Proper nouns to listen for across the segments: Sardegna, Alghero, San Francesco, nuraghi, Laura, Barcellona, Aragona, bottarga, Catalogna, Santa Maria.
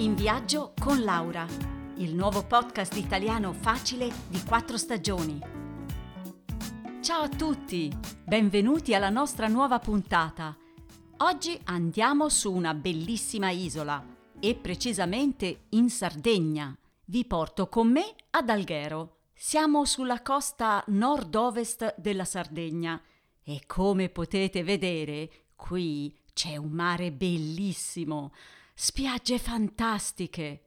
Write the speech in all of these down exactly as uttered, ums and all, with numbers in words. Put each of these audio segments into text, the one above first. In viaggio con Laura, il nuovo podcast italiano facile di quattro stagioni. Ciao a tutti, benvenuti alla nostra nuova puntata. Oggi andiamo su una bellissima isola e precisamente in Sardegna. Vi porto con me ad Alghero. Siamo sulla costa nord-ovest della Sardegna e come potete vedere qui c'è un mare bellissimo. Spiagge fantastiche.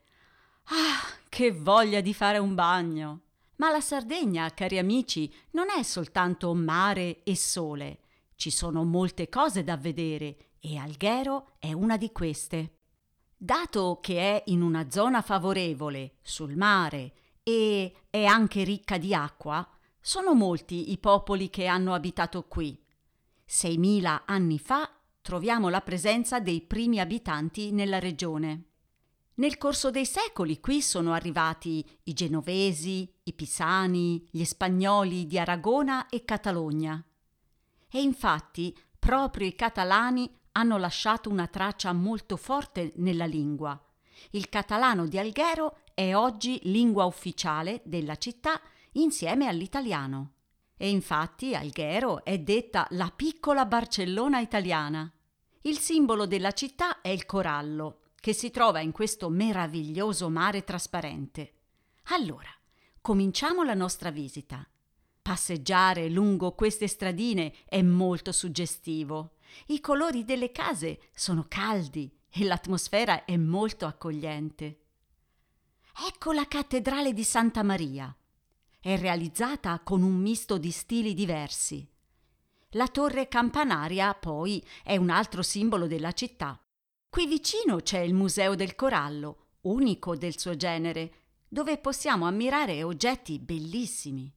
Ah, che voglia di fare un bagno! Ma la Sardegna, cari amici, non è soltanto mare e sole. Ci sono molte cose da vedere e Alghero è una di queste. Dato che è in una zona favorevole, sul mare, e è anche ricca di acqua, sono molti i popoli che hanno abitato qui. seimila anni fa troviamo la presenza dei primi abitanti nella regione. Nel corso dei secoli qui sono arrivati i genovesi, i pisani, gli spagnoli di Aragona e Catalogna. E infatti proprio i catalani hanno lasciato una traccia molto forte nella lingua. Il catalano di Alghero è oggi lingua ufficiale della città insieme all'italiano. E infatti Alghero è detta la piccola Barcellona italiana. Il simbolo della città è il corallo, che si trova in questo meraviglioso mare trasparente. Allora, cominciamo la nostra visita. Passeggiare lungo queste stradine è molto suggestivo. I colori delle case sono caldi e l'atmosfera è molto accogliente. Ecco la cattedrale di Santa Maria. È realizzata con un misto di stili diversi. La torre campanaria, poi, è un altro simbolo della città. Qui vicino c'è il Museo del Corallo, unico del suo genere, dove possiamo ammirare oggetti bellissimi.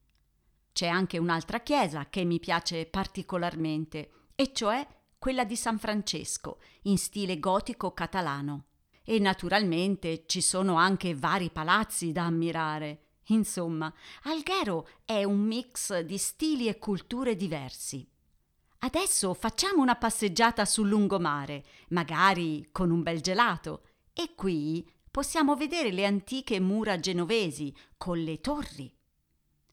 C'è anche un'altra chiesa che mi piace particolarmente, e cioè quella di San Francesco, in stile gotico catalano. E naturalmente ci sono anche vari palazzi da ammirare. Insomma, Alghero è un mix di stili e culture diversi. Adesso facciamo una passeggiata sul lungomare, magari con un bel gelato, e qui possiamo vedere le antiche mura genovesi con le torri.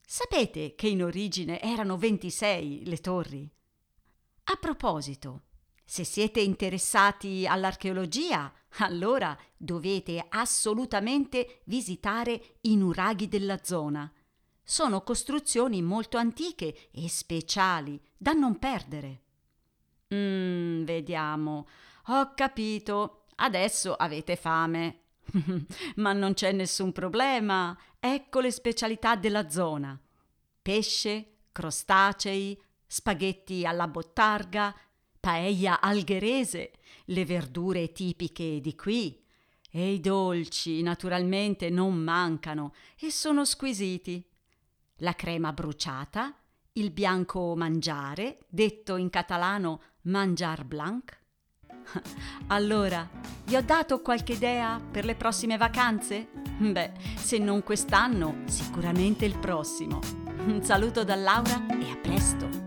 Sapete che in origine erano ventisei le torri? A proposito, se siete interessati all'archeologia, allora dovete assolutamente visitare i nuraghi della zona. Sono costruzioni molto antiche e speciali, da non perdere. Mm, vediamo. Ho capito. Adesso avete fame. Ma non c'è nessun problema. Ecco le specialità della zona. Pesce, crostacei, spaghetti alla bottarga, paella algherese, le verdure tipiche di qui e i dolci naturalmente non mancano e sono squisiti. La crema bruciata, il bianco mangiare, detto in catalano mangiar blanc. Allora, vi ho dato qualche idea per le prossime vacanze? Beh, se non quest'anno, sicuramente il prossimo. Un saluto da Laura e a presto!